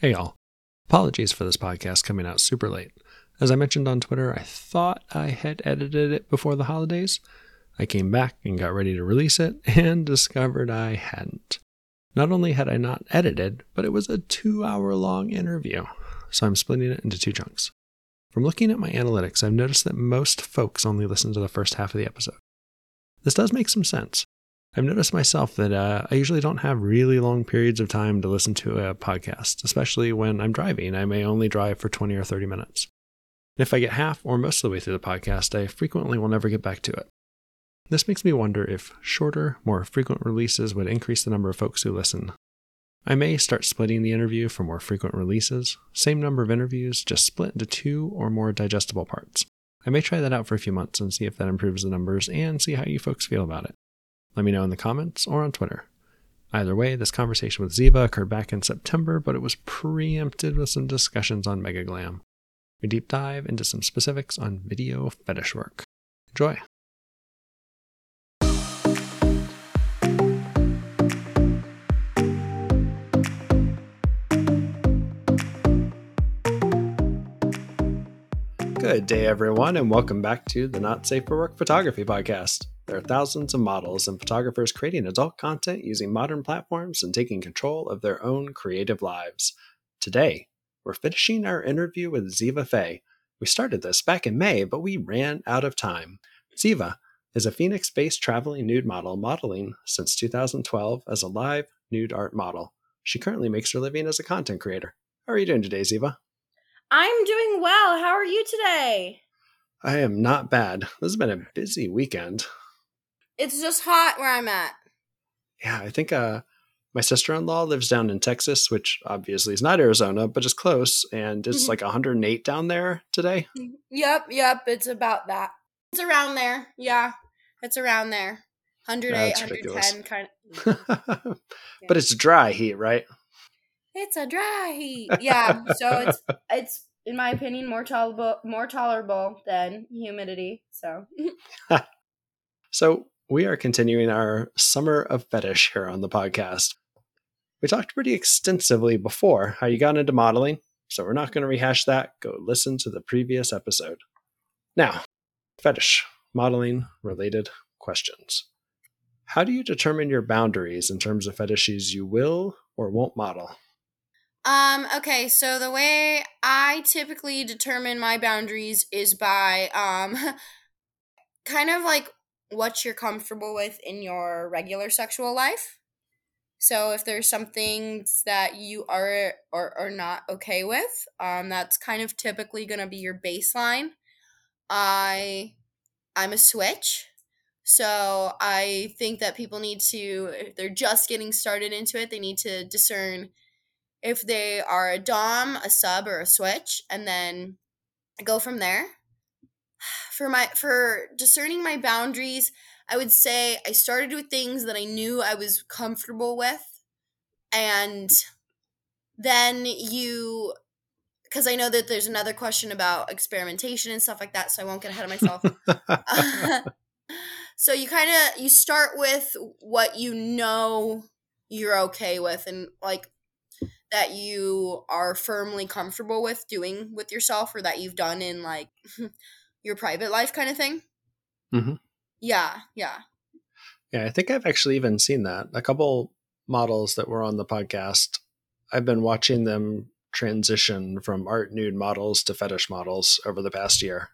Hey y'all, apologies for this podcast coming out super late. As I mentioned on Twitter, I thought I had edited it before the holidays. I came back and got ready to release it and discovered I hadn't. Not only had I not edited, but it was a 2-hour long interview, so I'm splitting it into two chunks. From looking at my analytics, I've noticed that most folks only listen to the first half of the episode. This does make some sense. I've noticed myself that I usually don't have really long periods of time to listen to a podcast, especially when I'm driving. I may only drive for 20 or 30 minutes. And if I get half or most of the way through the podcast, I frequently will never get back to it. This makes me wonder if shorter, more frequent releases would increase the number of folks who listen. I may start splitting the interview for more frequent releases, same number of interviews, just split into two or more digestible parts. I may try that out for a few months and see if that improves the numbers and see how you folks feel about it. Let me know in the comments or on Twitter. Either way, this conversation with Ziva occurred back in September, but it was preempted with some discussions on Megaglam. We deep dive into some specifics on video fetish work. Enjoy! Good day, everyone, and welcome back to the Not Safe for Work Photography Podcast. There are thousands of models and photographers creating adult content using modern platforms and taking control of their own creative lives. Today, we're finishing our interview with Ziva Fae. We started this back in May, but we ran out of time. Ziva is a Phoenix-based traveling nude model modeling since 2012 as a live nude art model. She currently makes her living as a content creator. How are you doing today, Ziva? I'm doing well. How are you today? I am not bad. This has been a busy weekend. It's just hot where I'm at. Yeah, I think my sister-in-law lives down in Texas, which obviously is not Arizona, but is close. And it's like 108 down there today. Yep. It's about that. It's around there. Yeah, it's around there. 108, 110 kind of. Yeah. But it's dry heat, right? It's a dry heat. Yeah, so it's in my opinion more tolerable than humidity. So So we are continuing our summer of fetish here on the podcast. We talked pretty extensively before how you got into modeling, so we're not going to rehash that. Go listen to the previous episode. Now, fetish modeling related questions. How do you determine your boundaries in terms of fetishes you will or won't model? Okay, so the way I typically determine my boundaries is by kind of like what you're comfortable with in your regular sexual life. So if there's something that you are or are not okay with, that's kind of typically going to be your baseline. I'm a switch. So I think that people need to, if they're just getting started into it, they need to discern if they are a dom, a sub, or a switch, and then go from there. For discerning my boundaries, I would say I started with things that I knew I was comfortable with, and then because I know that there's another question about experimentation and stuff like that, so I won't get ahead of myself. So you start with what you know you're okay with, and like that you are firmly comfortable with doing with yourself, or that you've done in like your private life kind of thing. Mm-hmm. Yeah. I think I've actually even seen that. A couple models that were on the podcast, I've been watching them transition from art nude models to fetish models over the past year,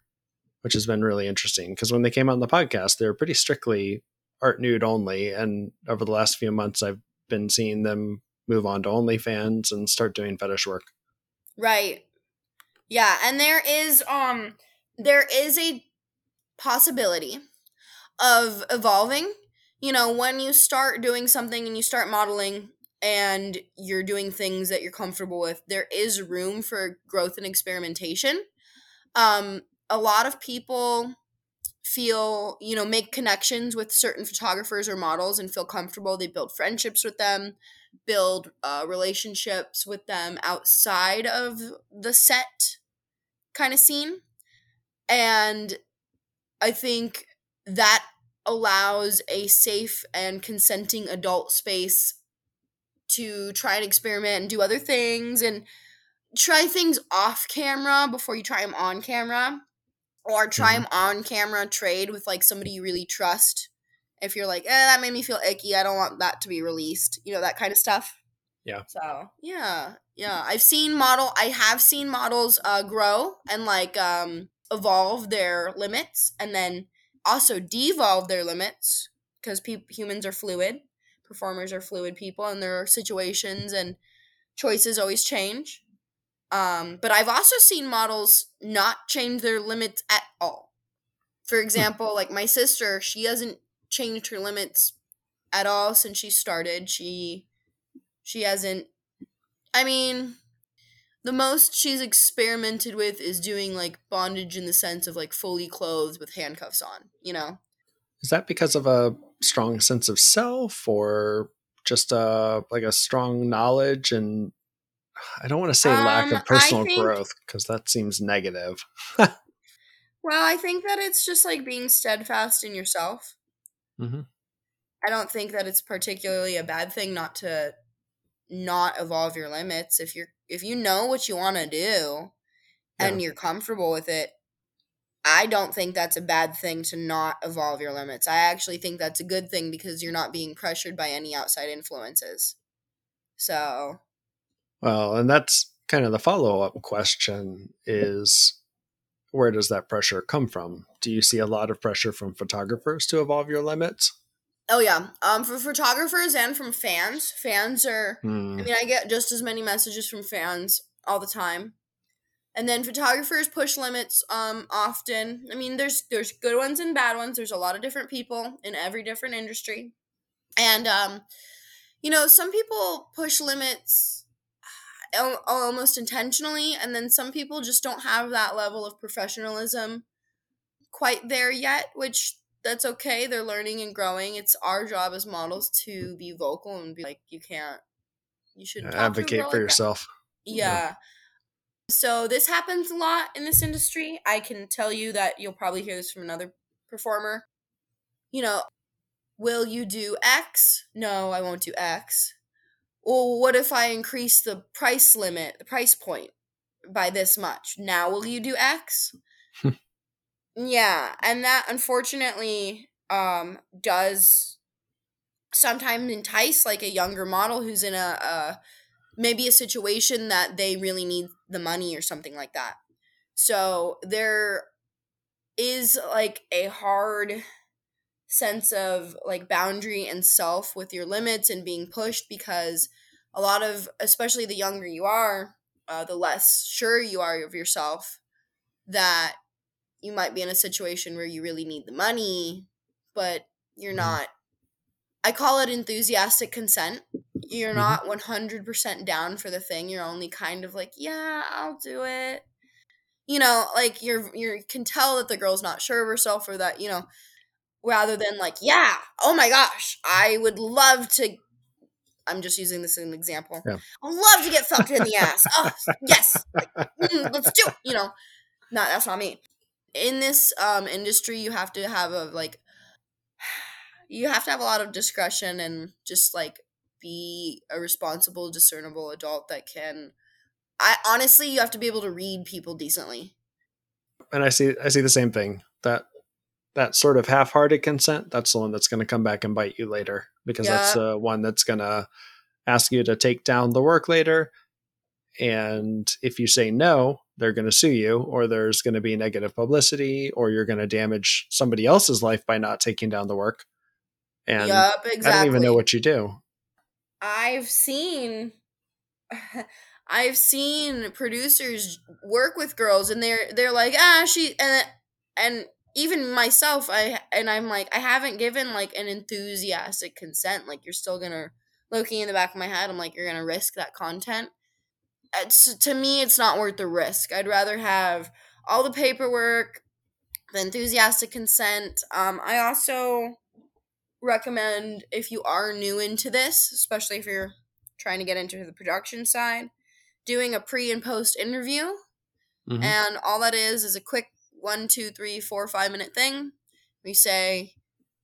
which has been really interesting because when they came on the podcast, they were pretty strictly art nude only. And over the last few months, I've been seeing them move on to OnlyFans and start doing fetish work. Right. Yeah. And there is a possibility of evolving. You know, when you start doing something and you start modeling and you're doing things that you're comfortable with, there is room for growth and experimentation. A lot of people feel, make connections with certain photographers or models and feel comfortable. They build friendships with them, build relationships with them outside of the set kind of scene. And I think that allows a safe and consenting adult space to try and experiment and do other things and try things off camera before you try them on camera, or try them on camera trade with like somebody you really trust. If you're like, that made me feel icky, I don't want that to be released, you know, that kind of stuff. Yeah. So yeah. I have seen models grow and like evolve their limits and then also devolve their limits, because humans are fluid, performers are fluid people, and their situations and choices always change. But I've also seen models not change their limits at all. For example, like my sister, she hasn't changed her limits at all since she started. She hasn't, I mean, the most she's experimented with is doing like bondage in the sense of like fully clothed with handcuffs on, you know? Is that because of a strong sense of self, or just a strong knowledge? And I don't want to say lack of personal growth, because that seems negative. Well, I think that it's just like being steadfast in yourself. Mm-hmm. I don't think that it's particularly a bad thing not to not evolve your limits. If you know what you want to do and you're comfortable with it, I don't think that's a bad thing to not evolve your limits. I actually think that's a good thing, because you're not being pressured by any outside influences. So. Well, and that's kind of the follow-up question is, where does that pressure come from? Do you see a lot of pressure from photographers to evolve your limits? Oh, yeah. For photographers and from fans. Fans are... I mean, I get just as many messages from fans all the time. And then photographers push limits often. I mean, there's good ones and bad ones. There's a lot of different people in every different industry. And, you know, some people push limits almost intentionally. And then some people just don't have that level of professionalism quite there yet, which... that's okay. They're learning and growing. It's our job as models to be vocal and be like, you shouldn't advocate for yourself. Yeah. So this happens a lot in this industry. I can tell you that you'll probably hear this from another performer. You know, will you do X? No, I won't do X. Well, what if I increase the price limit, the price point by this much? Now will you do X? Yeah, and that unfortunately does sometimes entice like a younger model who's in maybe a situation that they really need the money or something like that. So there is like a hard sense of like boundary and self with your limits and being pushed, because a lot of, especially the younger you are, the less sure you are of yourself, that you might be in a situation where you really need the money, but you're not, I call it enthusiastic consent. You're not 100% down for the thing. You're only kind of like, yeah, I'll do it. You know, like you can tell that the girl's not sure of herself, or that, you know, rather than like, yeah, oh my gosh, I would love to, I'm just using this as an example. Yeah. I'd love to get fucked in the ass. Oh, yes. Like, let's do it. You know, no, that's not me. In this industry, you have to have a lot of discretion and just like be a responsible, discernible adult that can. You have to be able to read people decently. And I see the same thing, that sort of half-hearted consent. That's the one that's going to come back and bite you later, because that's the one that's going to ask you to take down the work later. And if you say no, they're going to sue you, or there's going to be negative publicity, or you're going to damage somebody else's life by not taking down the work. And exactly. I don't even know what you do. I've seen producers work with girls, and they're like, she, and even myself, I'm like, I haven't given like an enthusiastic consent. Like, you're still going to, looking in the back of my head, I'm like, you're going to risk that content. To me, it's not worth the risk. I'd rather have all the paperwork, the enthusiastic consent. I also recommend, if you are new into this, especially if you're trying to get into the production side, doing a pre and post interview. Mm-hmm. And all that is a quick 1, 2, 3, 4, 5 minute thing. We say,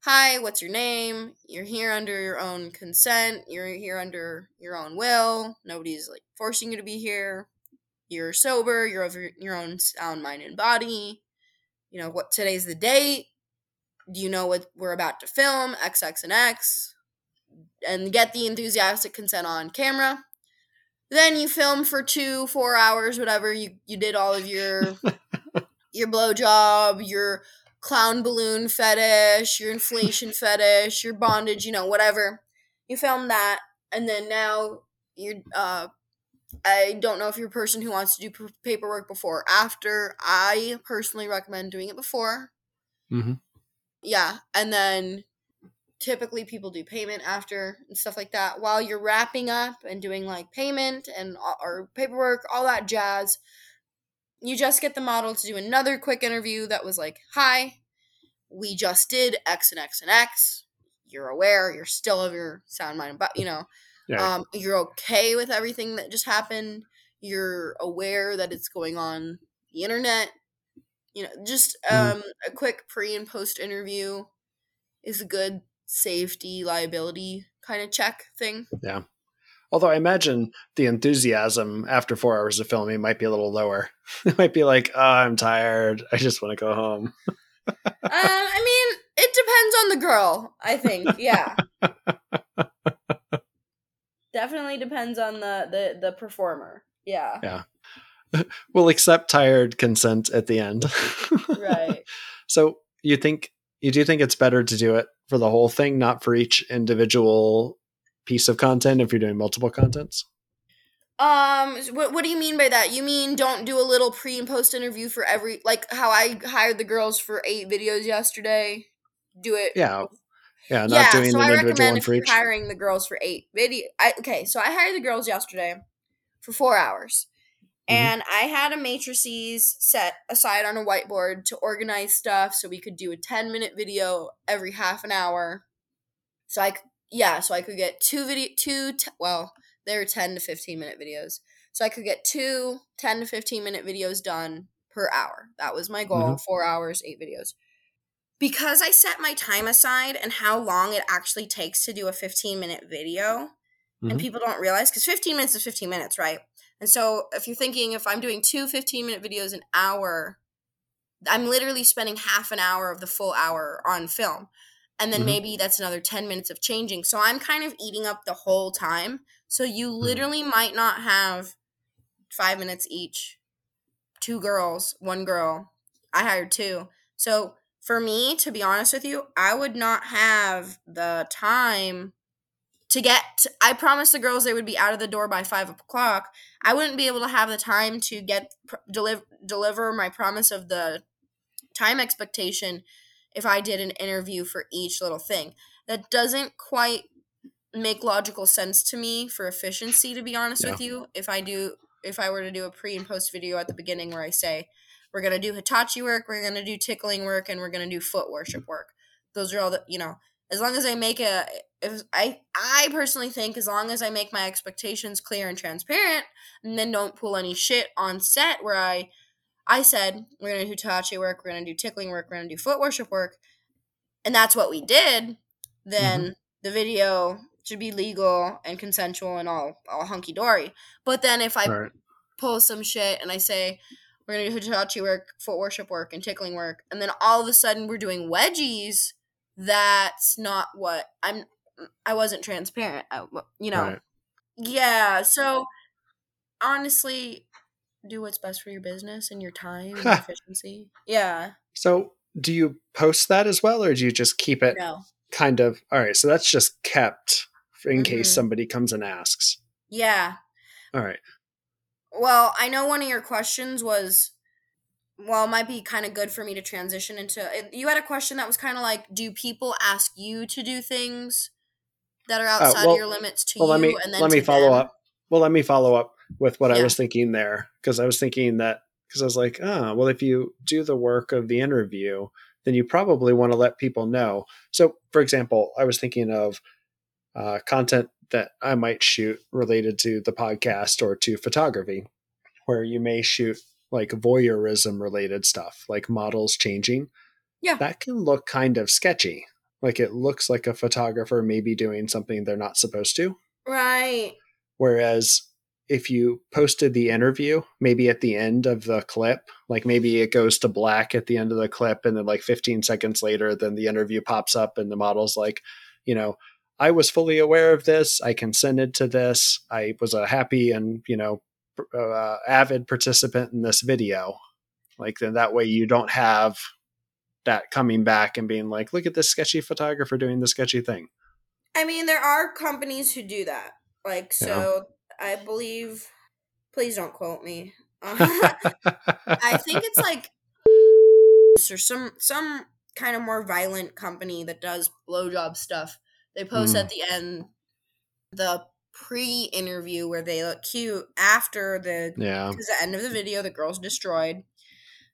hi, what's your name? You're here under your own consent. You're here under your own will. Nobody's, like, forcing you to be here. You're sober. You're of your own sound mind and body. You know, what, today's the date. Do you know what we're about to film? XX and X. And get the enthusiastic consent on camera. Then you film for 2-4 hours, whatever. You did all of your your blowjob, your clown balloon fetish, your inflation fetish, your bondage, you know, whatever. You film that, and then now you're, I don't know if you're a person who wants to do paperwork before or after. I personally recommend doing it before. Mm-hmm. Yeah, and then typically people do payment after and stuff like that. While you're wrapping up and doing, like, payment and or paperwork, all that jazz, you just get the model to do another quick interview that was like, hi, we just did X and X and X. You're aware. You're still of your sound mind, but, you know, yeah. You're okay with everything that just happened. You're aware that it's going on the internet. You know, just a quick pre and post interview is a good safety, liability kind of check thing. Yeah. Although I imagine the enthusiasm after 4 hours of filming might be a little lower. It might be like, oh, I'm tired. I just want to go home. I mean, it depends on the girl, I think. Yeah. Definitely depends on the performer. Yeah. Yeah. We'll accept tired consent at the end. Right. So you do think it's better to do it for the whole thing, not for each individual piece of content if you're doing multiple contents? What do you mean by that? You mean don't do a little pre and post interview for every, like how I hired the girls for 8 videos yesterday. Do it. Yeah. Yeah. Not doing an individual one for each. Hiring the girls for 8 video. Okay. So I hired the girls yesterday for 4 hours. And I had a matrices set aside on a whiteboard to organize stuff so we could do a 10-minute video every half an hour. So I could get they were 10 to 15-minute videos. So I could get 2 10 to 15-minute videos done per hour. That was my goal, 4 hours, 8 videos. Because I set my time aside and how long it actually takes to do a 15-minute video, and people don't realize, because 15 minutes is 15 minutes, right? And so if you're thinking, if I'm doing 2 15-minute videos an hour, I'm literally spending half an hour of the full hour on film. And then maybe that's another 10 minutes of changing. So I'm kind of eating up the whole time. So you literally might not have 5 minutes each, 2 girls, 1 girl. I hired 2. So for me, to be honest with you, I would not have the time I promised the girls they would be out of the door by 5 o'clock. I wouldn't be able to have the time to deliver my promise of the time expectation if I did an interview for each little thing. That doesn't quite make logical sense to me for efficiency, to be honest with you. If I were to do a pre and post video at the beginning where I say, we're going to do Hitachi work, we're going to do tickling work, and we're going to do foot worship work. Those are all the, you know, as long as I make I personally think as long as I make my expectations clear and transparent, and then don't pull any shit on set where I said, we're going to do Hitachi work, we're going to do tickling work, we're going to do foot worship work, and that's what we did, then the video should be legal and consensual and all hunky-dory. But then if I pull some shit and I say, we're going to do Hitachi work, foot worship work, and tickling work, and then all of a sudden we're doing wedgies, that's not what I wasn't transparent, you know. Right. Yeah, so honestly, do what's best for your business and your time and efficiency. Yeah. So do you post that as well, or do you just keep it kind of? All right, so that's just kept in case somebody comes and asks. Yeah. All right. Well, I know one of your questions was, well, it might be kind of good for me to transition into – you had a question that was kind of like, do people ask you to do things that are outside of your limits to you? Let me follow up with what I was thinking there, because I was thinking that – because I was like, if you do the work of the interview, then you probably want to let people know. So, for example, I was thinking of content that I might shoot related to the podcast or to photography, where you may shoot – like voyeurism related stuff, like models changing. Yeah. That can look kind of sketchy. Like, it looks like a photographer maybe doing something they're not supposed to. Right. Whereas if you posted the interview, maybe at the end of the clip, like maybe it goes to black at the end of the clip, and then like 15 seconds later, then the interview pops up and the model's like, you know, I was fully aware of this. I consented to this. I was a happy and, you know, avid participant in this video. Like, then that way you don't have that coming back and being like, look at this sketchy photographer doing the sketchy thing. I mean, there are companies who do that. Like, so yeah. I believe, please don't quote me. I think it's like or some kind of more violent company that does blowjob stuff. They post at the end the pre-interview where they look cute after the, because the end of the video, the girl's destroyed.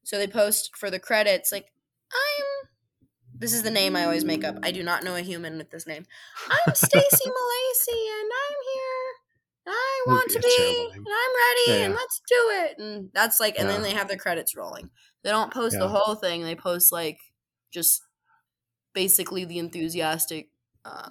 So they post for the credits, like, this is the name I always make up. I do not know a human with this name. I'm Stacey Malasey, and I'm here. I want to be, and I'm ready, and let's do it. And that's like, and then they have their credits rolling. They don't post the whole thing. They post like just basically the enthusiastic.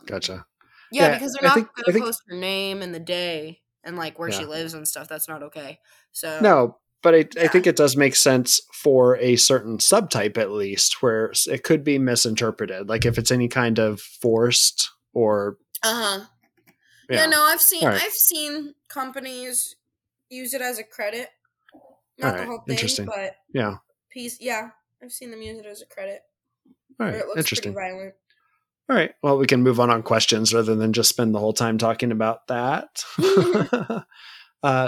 Gotcha. Yeah, because they're not going to post her name and the day and like where she lives and stuff. That's not okay. So no. But I think it does make sense for a certain subtype, at least, where it could be misinterpreted. Like if it's any kind of forced or. Yeah, no, I've seen companies use it as a credit. Not the whole thing, interesting. But piece. Yeah, I've seen them use it as a credit. All right, where it looks interesting. Pretty violent. All right. Well, we can move on questions rather than just spend the whole time talking about that.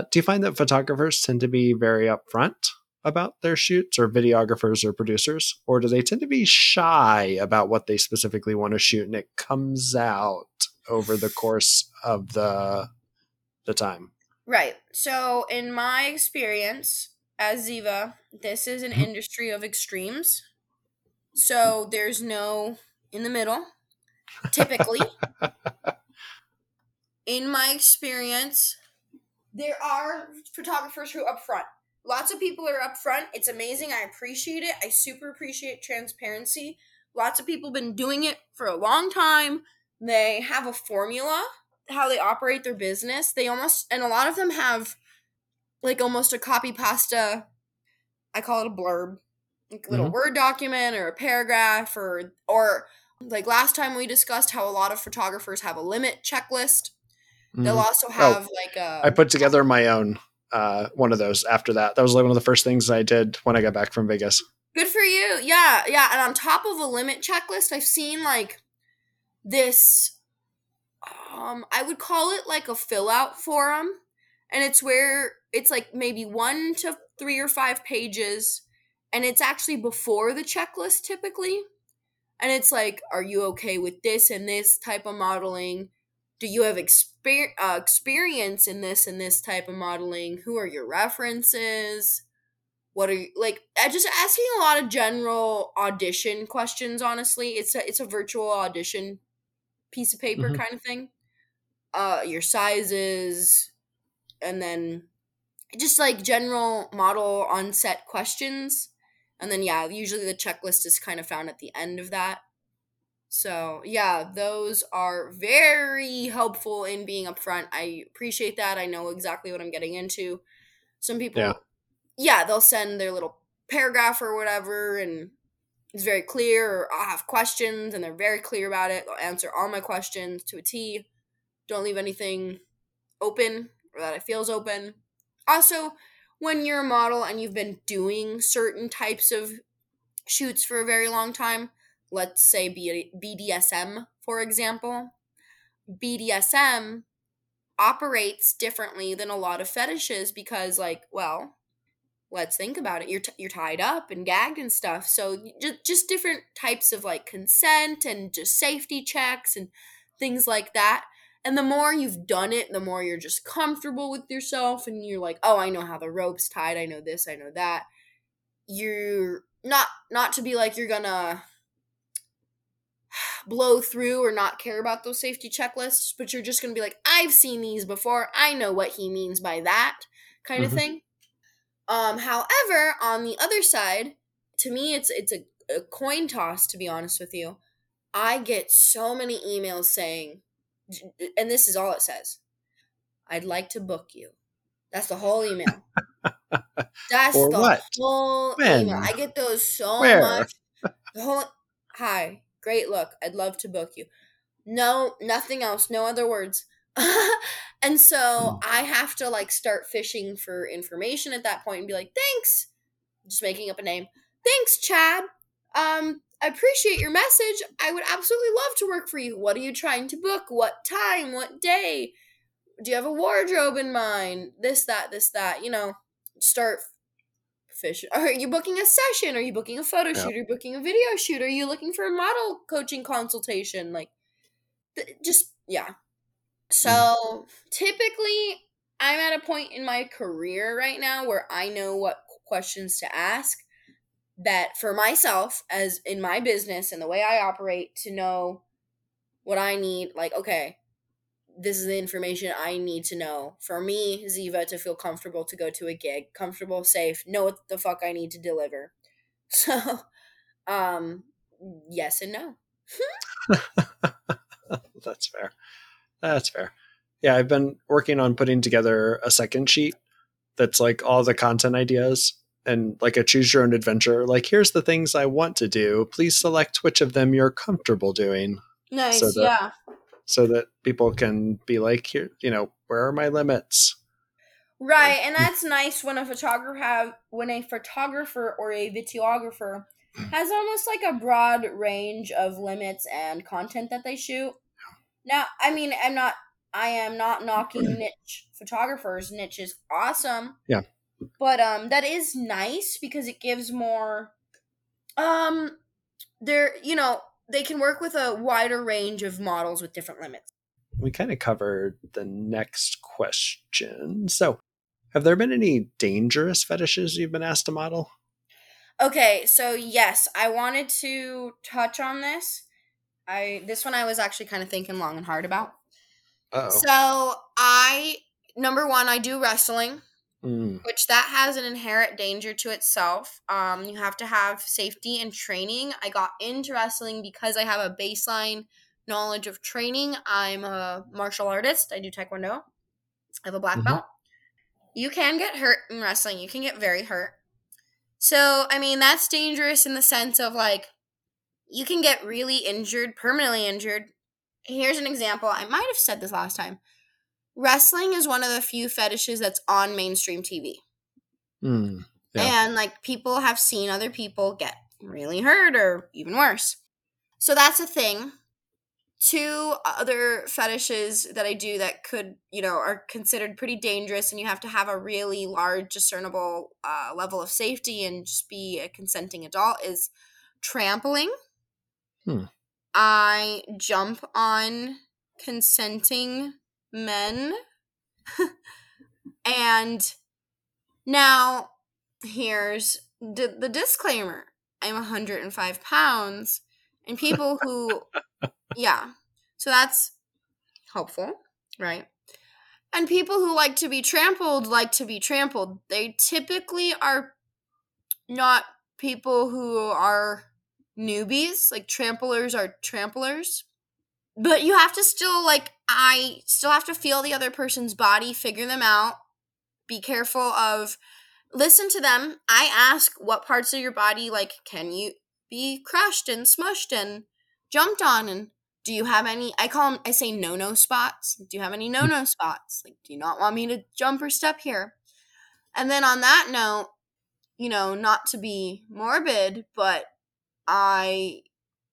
Do you find that photographers tend to be very upfront about their shoots, or videographers or producers, or do they tend to be shy about what they specifically want to shoot and it comes out over the course of the time? Right. So in my experience as Ziva, this is an industry of extremes. So there's no in the middle, typically. In my experience, there are photographers who are upfront. Lots of people are upfront. It's amazing. I appreciate it. I super appreciate transparency. Lots of people have been doing it for a long time. They have a formula, how they operate their business. They almost, and a lot of them have like almost a copy pasta, I call it a blurb, like a little Word document or a paragraph or like last time we discussed how a lot of photographers have a limit checklist. They'll also have I put together my own one of those after that. That was like one of the first things I did when I got back from Vegas. Good for you. Yeah, yeah. And on top of a limit checklist, I've seen like this, I would call it like a fill-out forum. And it's where it's like maybe 1 to 3 or 5 pages. And it's actually before the checklist typically. And it's like, are you okay with this and this type of modeling? Do you have experience in this and this type of modeling? Who are your references? What are you like? Just asking a lot of general audition questions. Honestly, it's a virtual audition piece of paper kind of thing. Your sizes, and then just like general model on set questions, and then usually the checklist is kind of found at the end of that. So, yeah, those are very helpful in being upfront. I appreciate that. I know exactly what I'm getting into. Some people, they'll send their little paragraph or whatever, and it's very clear, or I'll have questions, and they're very clear about it. They'll answer all my questions to a T. Don't leave anything open or that it feels open. Also, when you're a model and you've been doing certain types of shoots for a very long time, let's say BDSM, for example. BDSM operates differently than a lot of fetishes because, like, well, let's think about it. You're tied up and gagged and stuff. So just different types of, like, consent and just safety checks and things like that. And the more you've done it, the more you're just comfortable with yourself and you're like, oh, I know how the rope's tied. I know this. I know that. You're not to be like you're going to blow through or not care about those safety checklists, but you're just going to be like, I've seen these before. I know what he means by that kind of thing. However, on the other side, to me, it's a coin toss, to be honest with you. I get so many emails saying, and this is all it says, I'd like to book you. That's the whole email. That's or the what? Whole when? Email. I get those so Where? Much. The whole, hi, great look. I'd love to book you. No, nothing else. No other words. And so I have to like start fishing for information at that point and be like, thanks. I'm just making up a name. Thanks, Chad. I appreciate your message. I would absolutely love to work for you. What are you trying to book? What time? What day? Do you have a wardrobe in mind? This, that, you know, start fishing. Are you booking a session? Are you booking a photo shoot? Are you booking a video shoot? Are you looking for a model coaching consultation? Like just, yeah. So typically I'm at a point in my career right now where I know what questions to ask, that for myself as in my business and the way I operate to know what I need, like, okay, this is the information I need to know for me, Ziva, to feel comfortable to go to a gig, comfortable, safe, know what the fuck I need to deliver. So, yes and no. That's fair. That's fair. Yeah, I've been working on putting together a second sheet that's like all the content ideas and like a choose your own adventure. Like, here's the things I want to do. Please select which of them you're comfortable doing. Nice. So that, yeah. So that people can be like, here, you know, where are my limits? Right. And that's nice when a photographer or a videographer has almost like a broad range of limits and content that they shoot. Now, I mean, I am not knocking niche photographers. Niche is awesome. Yeah. But that is nice because it gives more they can work with a wider range of models with different limits. We kind of covered the next question. So, have there been any dangerous fetishes you've been asked to model? Okay, so yes, I wanted to touch on this. This one I was actually kind of thinking long and hard about. Uh-oh. So number one, I do wrestling, which that has an inherent danger to itself. You have to have safety and training. I got into wrestling because I have a baseline knowledge of training. I'm a martial artist. I do Taekwondo. I have a black belt. You can get hurt in wrestling. You can get very hurt. So, I mean, that's dangerous in the sense of like, you can get really injured, permanently injured. Here's an example. I might have said this last time. Wrestling is one of the few fetishes that's on mainstream TV. Yeah. And like people have seen other people get really hurt or even worse. So that's a thing. Two other fetishes that I do that could, you know, are considered pretty dangerous and you have to have a really large discernible level of safety and just be a consenting adult is trampling. I jump on consenting men. And now here's the disclaimer. I'm 105 pounds and people who, yeah, so that's helpful, right? And people who like to be trampled. They typically are not people who are newbies, like tramplers. But you have to still, like, I still have to feel the other person's body, figure them out, be careful of, listen to them. I ask what parts of your body, like, can you be crushed and smushed and jumped on? And do you have any, I say no-no spots. Do you have any no-no spots? Like, do you not want me to jump or step here? And then on that note, you know, not to be morbid, but I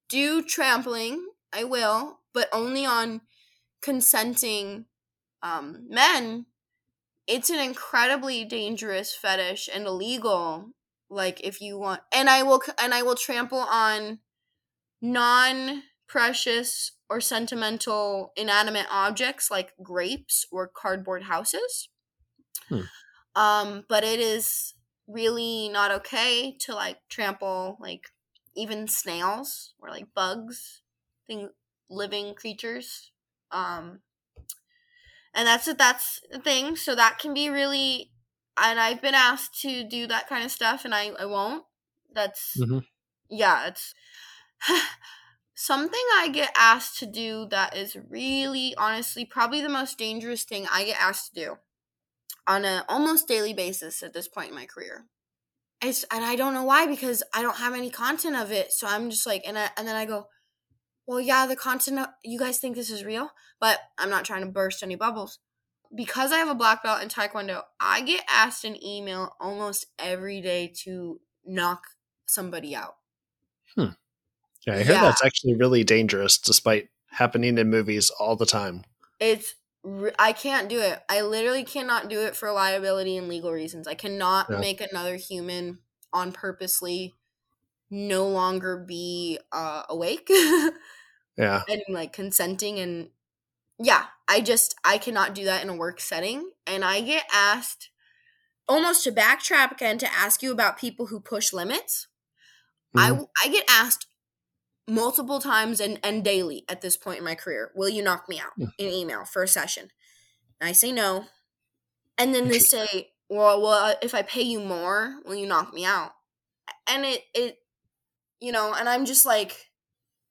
do trampling. I will. But only on consenting men. It's an incredibly dangerous fetish and illegal. Like if you want, and I will trample on non-precious or sentimental inanimate objects like grapes or cardboard houses. But it is really not okay to like trample like even snails or like bugs, things. Living creatures, and that's the thing. So that can be really, and I've been asked to do that kind of stuff, and I won't. That's yeah, it's Something I get asked to do that is really, honestly, probably the most dangerous thing I get asked to do on an almost daily basis at this point in my career. And I don't know why, because I don't have any content of it. So I'm just like, and then I go, well, yeah, the content, you guys think this is real, but I'm not trying to burst any bubbles. Because I have a black belt in Taekwondo, I get asked an email almost every day to knock somebody out. Yeah, I hear that's actually really dangerous, despite happening in movies all the time. I can't do it. I literally cannot do it for liability and legal reasons. I cannot make another human on purposely no longer be awake. And like consenting and I cannot do that in a work setting. And I get asked almost to backtrack and to ask you about people who push limits. I get asked multiple times and daily at this point in my career, will you knock me out in email for a session? And I say no. And then they say, well, if I pay you more, will you knock me out? And it, you know, and I'm just like,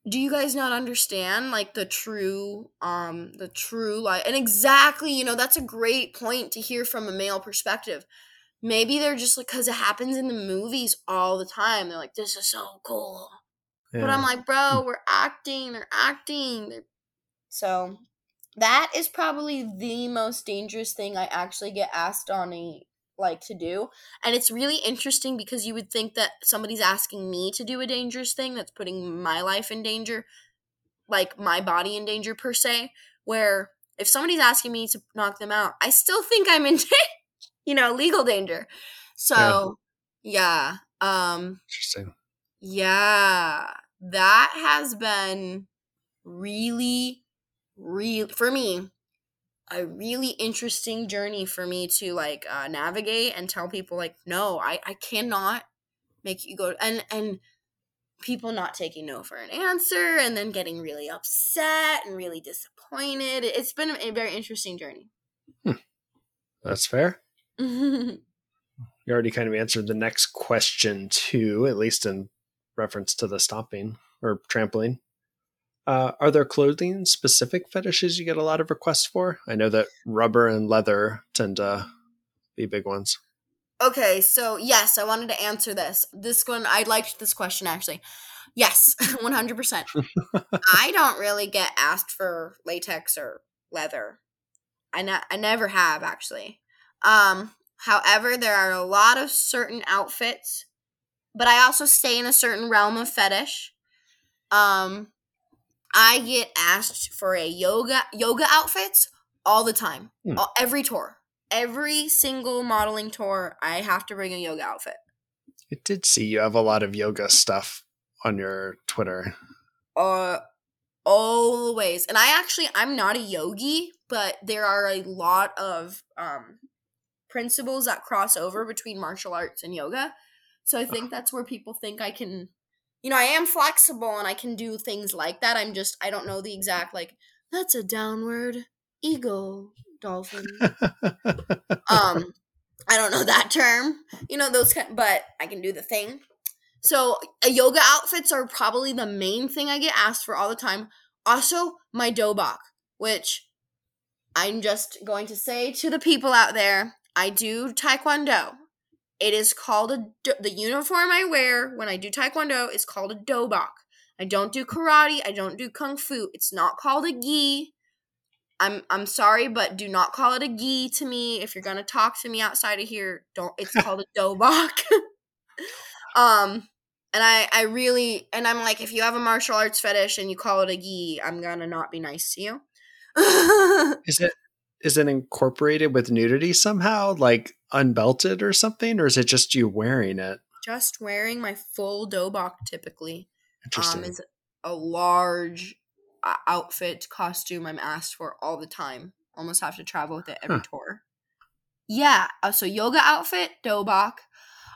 do you guys not understand like the true like, and exactly, you know, that's a great point to hear from a male perspective. Maybe they're just like, cause it happens in the movies all the time. They're like, this is so cool. Yeah. But I'm like, bro, we're acting. They're acting. So that is probably the most dangerous thing I actually get asked on to do. And it's really interesting because you would think that somebody's asking me to do a dangerous thing that's putting my life in danger, like my body in danger per se, where if somebody's asking me to knock them out, I still think I'm in, you know, legal danger. So, yeah. Interesting. Yeah, that has been really, for me, a really interesting journey for me to navigate and tell people like, no, I cannot make you go, and people not taking no for an answer and then getting really upset and really disappointed. It's been a very interesting journey. That's fair. You already kind of answered the next question too, at least in reference to the stomping or trampling. Are there clothing specific fetishes you get a lot of requests for? I know that rubber and leather tend to be big ones. Okay, so yes, I wanted to answer this. This one, I liked this question actually. Yes, 100%. I don't really get asked for latex or leather. I never have actually. However, there are a lot of certain outfits, but I also stay in a certain realm of fetish. I get asked for a yoga outfits all the time. Every tour. Every single modeling tour, I have to bring a yoga outfit. I did see you have a lot of yoga stuff on your Twitter. Always. And I'm not a yogi, but there are a lot of principles that cross over between martial arts and yoga. So I think that's where people think I can, you know, I am flexible and I can do things like that. I'm just, I don't know the exact, like, that's a downward eagle dolphin. I don't know that term, you know, those kind, but I can do the thing. So yoga outfits are probably the main thing I get asked for all the time. Also my dobok, which I'm just going to say to the people out there, I do Taekwondo. It is called the uniform I wear when I do Taekwondo is called a dobok. I don't do karate. I don't do kung fu. It's not called a gi. I'm sorry, but do not call it a gi to me. If you're gonna talk to me outside of here, don't. It's called a dobok. And I'm like, if you have a martial arts fetish and you call it a gi, I'm gonna not be nice to you. Is it incorporated with nudity somehow, like unbelted or something, or is it just you wearing it? Just wearing my full dobok typically. Interesting. Is a large outfit costume I'm asked for all the time. Almost have to travel with it every tour. Yeah. So yoga outfit, dobok.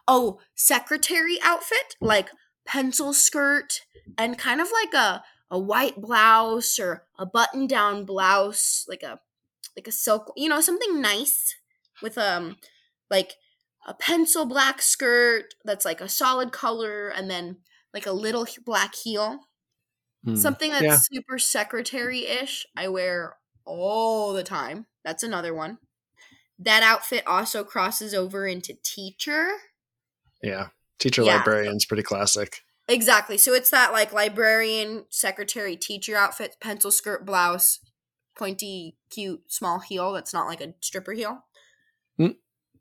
Oh, secretary outfit, like pencil skirt and kind of like a white blouse or a button down blouse, like a silk, you know, something nice with like a pencil black skirt that's like a solid color and then like a little black heel. Something that's super secretary-ish, I wear all the time. That's another one. That outfit also crosses over into teacher. Yeah. Teacher librarian's pretty classic. Exactly. So it's that like librarian, secretary, teacher outfit, pencil skirt, blouse, pointy, cute, small heel. That's not like a stripper heel. And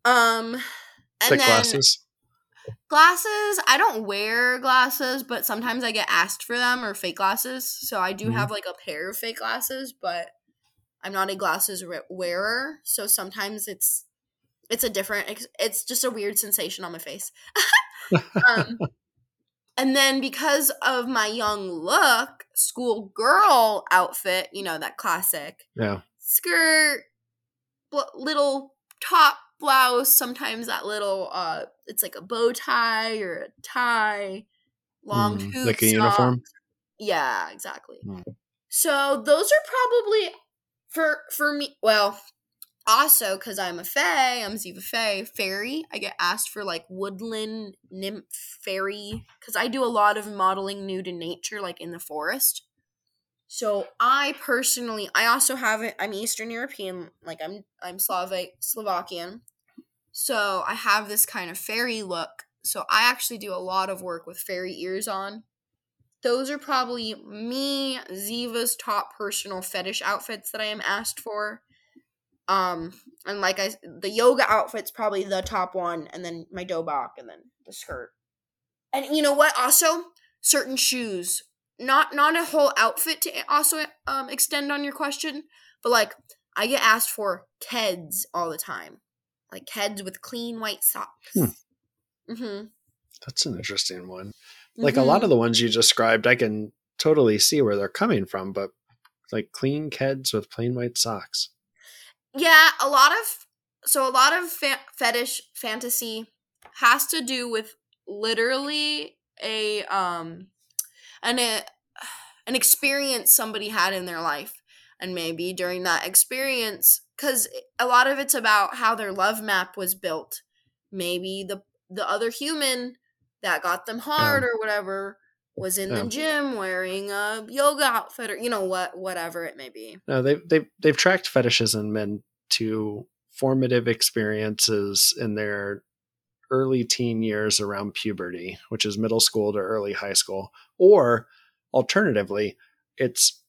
then glasses. Glasses. I don't wear glasses, but sometimes I get asked for them, or fake glasses. So I do have like a pair of fake glasses, but I'm not a glasses wearer. So sometimes it's a different, it's just a weird sensation on my face. And then because of my young look, schoolgirl outfit, you know, that classic skirt, little top blouse, sometimes that little, it's like a bow tie or a tie, long hoops. Like a uniform? Yeah, exactly. So those are probably, for me, well, also because I'm a fae, I'm Ziva Fae, fairy. I get asked for like woodland nymph fairy, because I do a lot of modeling nude in nature, like in the forest. So I personally, I also have it. I'm Eastern European, like I'm Slovakian. So I have this kind of fairy look. So I actually do a lot of work with fairy ears on. Those are probably me, Ziva's top personal fetish outfits that I am asked for. And like the yoga outfit's probably the top one, and then my dobok, and then the skirt. And you know what? Also, certain shoes. Not a whole outfit to also extend on your question, but like I get asked for Keds all the time, like Keds with clean white socks. That's an interesting one. Like a lot of the ones you described, I can totally see where they're coming from, but like clean Keds with plain white socks. Yeah, a lot of fetish fantasy has to do with literally an experience somebody had in their life, and maybe during that experience, because a lot of it's about how their love map was built. Maybe the other human that got them hard or whatever was in the gym wearing a yoga outfit, or you know what, whatever it may be. No, they've tracked fetishism into formative experiences in their early teen years around puberty, which is middle school to early high school, or alternatively, it's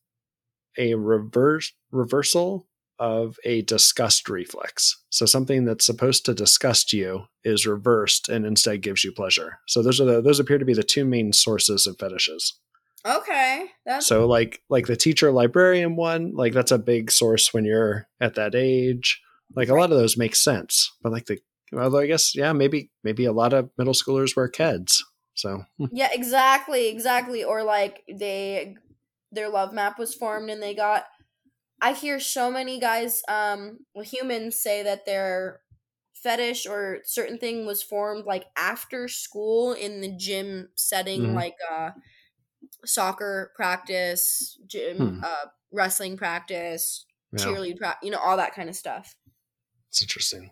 a reversal of a disgust reflex. So something that's supposed to disgust you is reversed and instead gives you pleasure. So those appear to be the two main sources of fetishes. Okay. So like the teacher librarian one, like that's a big source when you're at that age. Like a lot of those make sense, but like although I guess, yeah, maybe a lot of middle schoolers wear Keds. So yeah, exactly. Or like their love map was formed and they got, I hear so many guys, humans say that their fetish or certain thing was formed like after school in the gym setting, like soccer practice, gym, wrestling practice, cheerleading practice, you know, all that kind of stuff. It's interesting.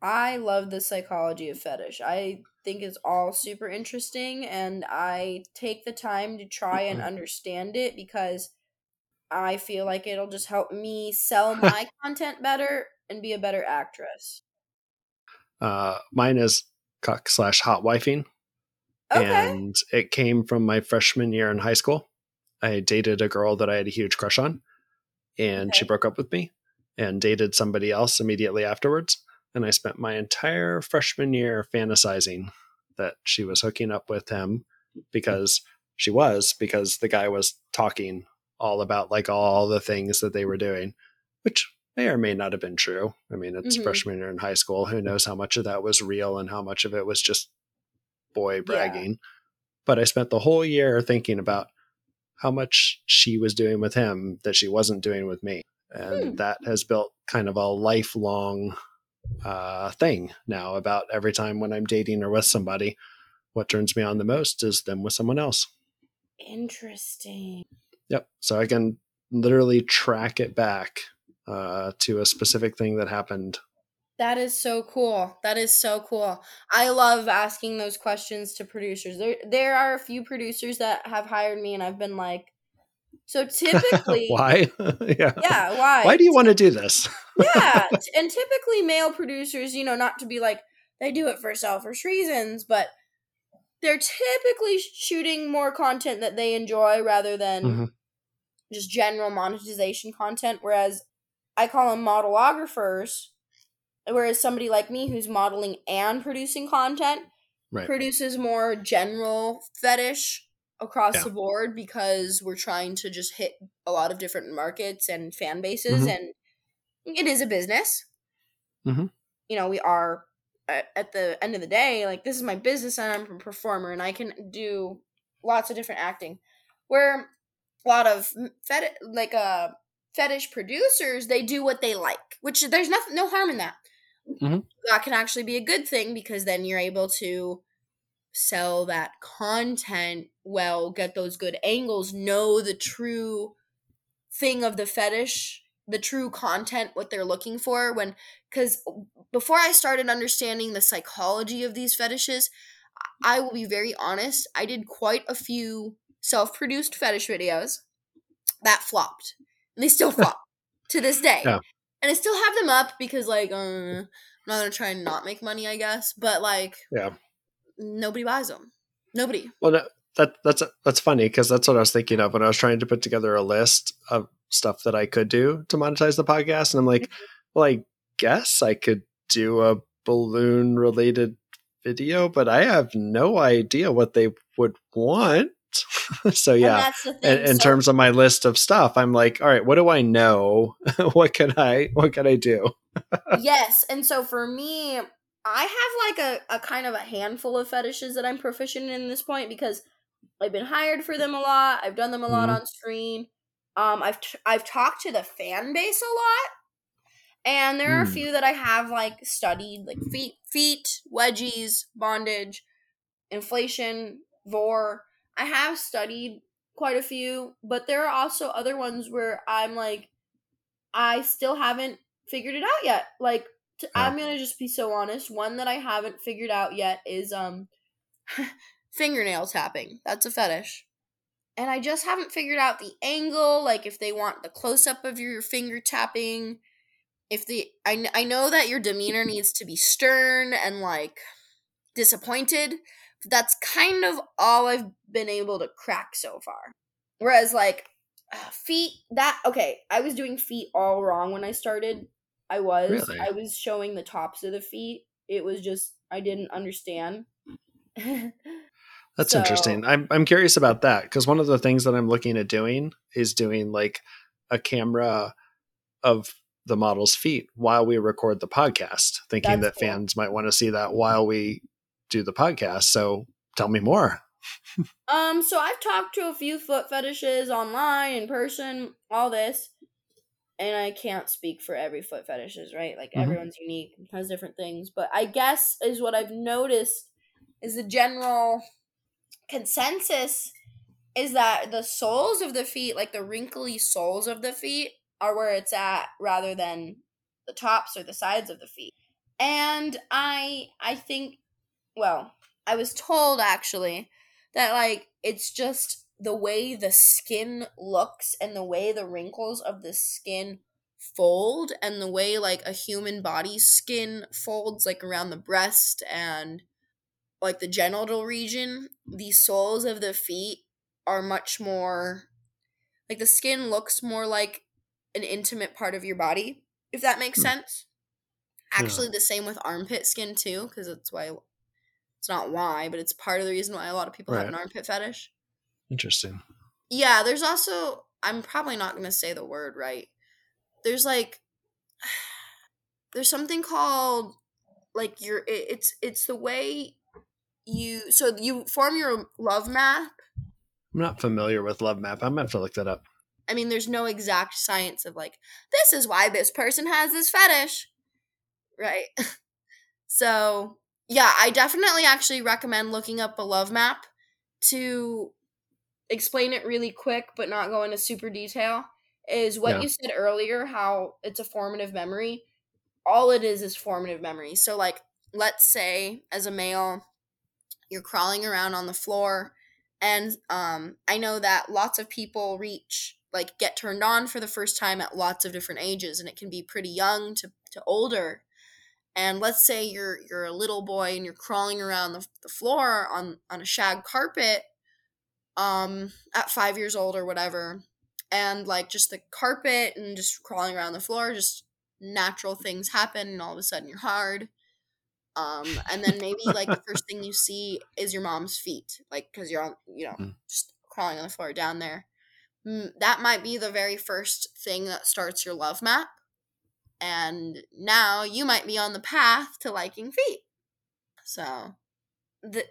I love the psychology of fetish. I think it's all super interesting, and I take the time to try and understand it because I feel like it'll just help me sell my content better and be a better actress. Mine is cuck/hot wifing. Okay. And it came from my freshman year in high school. I dated a girl that I had a huge crush on, and she broke up with me and dated somebody else immediately afterwards. And I spent my entire freshman year fantasizing that she was hooking up with him because the guy was talking all about like all the things that they were doing, which may or may not have been true. I mean, it's freshman year in high school. Who knows how much of that was real and how much of it was just boy bragging. Yeah. But I spent the whole year thinking about how much she was doing with him that she wasn't doing with me. And that has built kind of a lifelong thing now about every time when I'm dating or with somebody, what turns me on the most is them with someone else. Interesting. Yep. So I can literally track it back to a specific thing that happened. That is so cool. I love asking those questions to producers. There are a few producers that have hired me and I've been like, So typically, why? Yeah. Why? Why do you want to do this? Yeah. And typically male producers, you know, not to be like, they do it for selfish reasons, but they're typically shooting more content that they enjoy rather than just general monetization content. Whereas I call them modelographers, whereas somebody like me who's modeling and producing content produces more general fetish across the board, because we're trying to just hit a lot of different markets and fan bases, and it is a business. You know, we are at the end of the day, like, this is my business and I'm a performer and I can do lots of different acting. Where a lot of fetish producers, they do what they like, which there's no harm in that. That can actually be a good thing, because then you're able to sell that content well, get those good angles, know the true thing of the fetish, the true content, what they're looking for. Because before I started understanding the psychology of these fetishes, I will be very honest, I did quite a few self-produced fetish videos that flopped. And they still flop to this day. Yeah. And I still have them up because, like, I'm not going to try and not make money, I guess. But, like, nobody buys them. Nobody. Well, no, that's funny, because that's what I was thinking of when I was trying to put together a list of stuff that I could do to monetize the podcast. And I'm like, well, I guess I could do a balloon-related video, but I have no idea what they would want. So yeah, in terms of my list of stuff, I'm like, all right, what do I know? What can I do? Yes. And so for me, I have like a kind of a handful of fetishes that I'm proficient in at this point, because I've been hired for them a lot. I've done them a lot on screen. I've talked to the fan base a lot, and there are a few that I have like studied, like feet, wedgies, bondage, inflation, vor. I have studied quite a few, but there are also other ones where I'm like, I still haven't figured it out yet. Like, I'm going to just be so honest. One that I haven't figured out yet is fingernail tapping. That's a fetish. And I just haven't figured out the angle, like if they want the close-up of your finger tapping. I know that your demeanor needs to be stern and like disappointed. That's kind of all I've been able to crack so far. Whereas like feet, I was doing feet all wrong when I started. Really? I was showing the tops of the feet. It was just, I didn't understand. That's so interesting. I'm curious about that, because one of the things that I'm looking at doing is doing like a camera of the model's feet while we record the podcast, thinking that cool. Fans might want to see that while we do the podcast. So tell me more. So I've talked to a few foot fetishes online, in person, all this, and I can't speak for every foot fetishes, right? Like everyone's unique, has different things, but I guess is what I've noticed is the general consensus is that the soles of the feet, like the wrinkly soles of the feet, are where it's at, rather than the tops or the sides of the feet. And I think, well, I was told actually that like it's just the way the skin looks and the way the wrinkles of the skin fold, and the way like a human body's skin folds, like around the breast and like the genital region. The soles of the feet are much more like, the skin looks more like an intimate part of your body, if that makes sense. Actually, the same with armpit skin too, because that's why. It's not why, but it's part of the reason why a lot of people have an armpit fetish. Interesting. Yeah, there's also, I'm probably not going to say the word right. There's like, there's something called like it's the way you form your love map. I'm not familiar with love map. I'm going to have to look that up. I mean, there's no exact science of like, this is why this person has this fetish. Right. So yeah, I definitely actually recommend looking up a love map to explain it really quick, but not go into super detail, is what you said earlier, how it's a formative memory. All it is formative memory. So, like, let's say as a male, you're crawling around on the floor And I know that lots of people get turned on for the first time at lots of different ages, and it can be pretty young to older. And let's say you're a little boy and you're crawling around the floor on a shag carpet at 5 years old or whatever, and just the carpet and just crawling around the floor, just natural things happen, and all of a sudden you're hard. And then maybe the first thing you see is your mom's feet, because you're on, just crawling on the floor down there. That might be the very first thing that starts your love map. And now you might be on the path to liking feet. So, there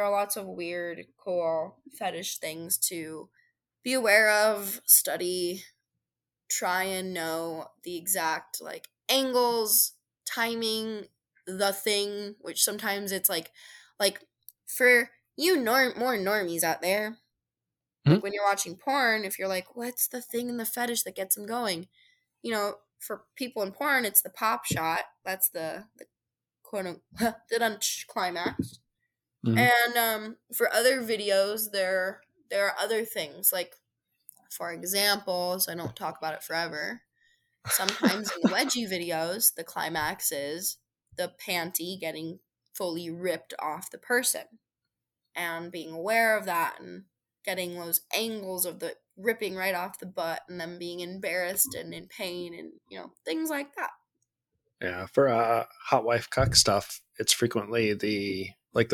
are lots of weird, cool fetish things to be aware of, study, try and know the exact, angles, timing, the thing, which sometimes it's for you more normies out there, when you're watching porn, if you're what's the thing in the fetish that gets them going? For people in porn, it's the pop shot. That's the quote-unquote climax. Mm-hmm. And for other videos, there are other things. For example, so I don't talk about it forever, sometimes in wedgie videos, the climax is the panty getting fully ripped off the person, and being aware of that and getting those angles of the ripping right off the butt and them being embarrassed and in pain and, things like that. Yeah. For hot wife cuck stuff, it's frequently the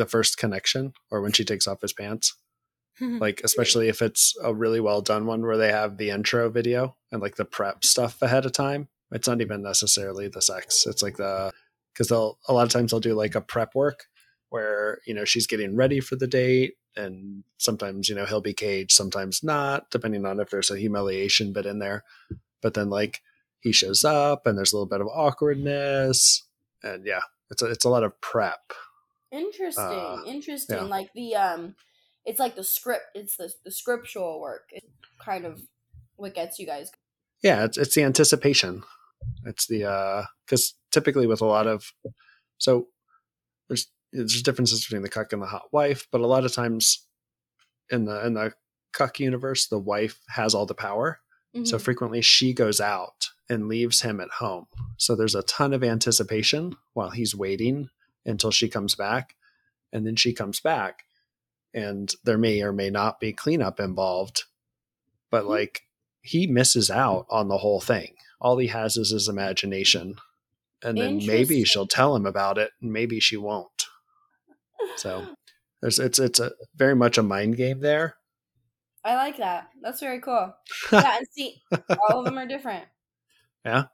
first connection or when she takes off his pants, especially if it's a really well done one where they have the intro video and the prep stuff ahead of time. It's not even necessarily the sex. It's because a lot of times they'll do a prep work where, she's getting ready for the date, and sometimes, he'll be caged, sometimes not, depending on if there's a humiliation bit in there. But then he shows up and there's a little bit of awkwardness, and yeah, it's a lot of prep. Interesting. Yeah. It's the script, it's the scriptural work. It's kind of what gets you guys. Yeah. It's the anticipation. It's the, cause typically with a lot of, so there's differences between the cuck and the hot wife, but a lot of times in the cuck universe, the wife has all the power. Mm-hmm. So frequently she goes out and leaves him at home. So there's a ton of anticipation while he's waiting until she comes back. And then she comes back and there may or may not be cleanup involved, but he misses out on the whole thing. All he has is his imagination, and then maybe she'll tell him about it, and maybe she won't. So it's a very much a mind game there. I like that. That's very cool. Yeah, and see, all of them are different. Yeah.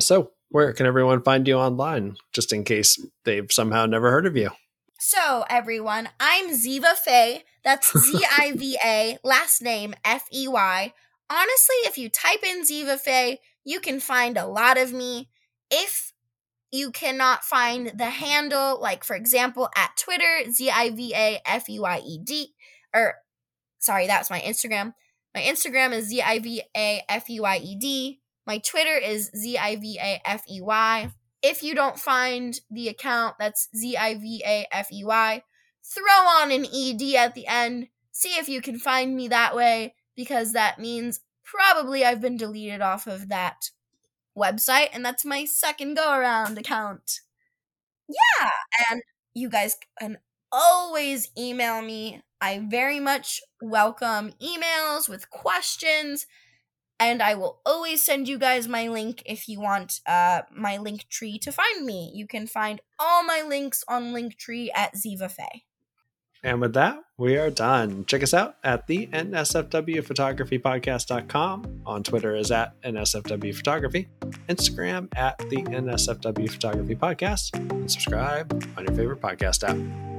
So where can everyone find you online, just in case they've somehow never heard of you? So everyone, I'm Ziva Fae. That's Ziva, last name Fey. Honestly, if you type in Ziva Fae, you can find a lot of me. If you cannot find the handle, for example, at Twitter, ZIVAFUYED, that's my Instagram. My Instagram is ZIVAFUYED. My Twitter is ZIVAFEY. If you don't find the account, that's ZIVAFEY. Throw on an ED at the end. See if you can find me that way, because that means probably I've been deleted off of that website, and that's my second go-around account. Yeah, and you guys can always email me. I very much welcome emails with questions, and I will always send you guys my link if you want my Linktree to find me. You can find all my links on Linktree at Ziva Fae. And with that, we are done. Check us out at the NSFWPhotographyPodcast.com. On Twitter is at NSFW Photography. Instagram at the NSFW Photography Podcast. And subscribe on your favorite podcast app.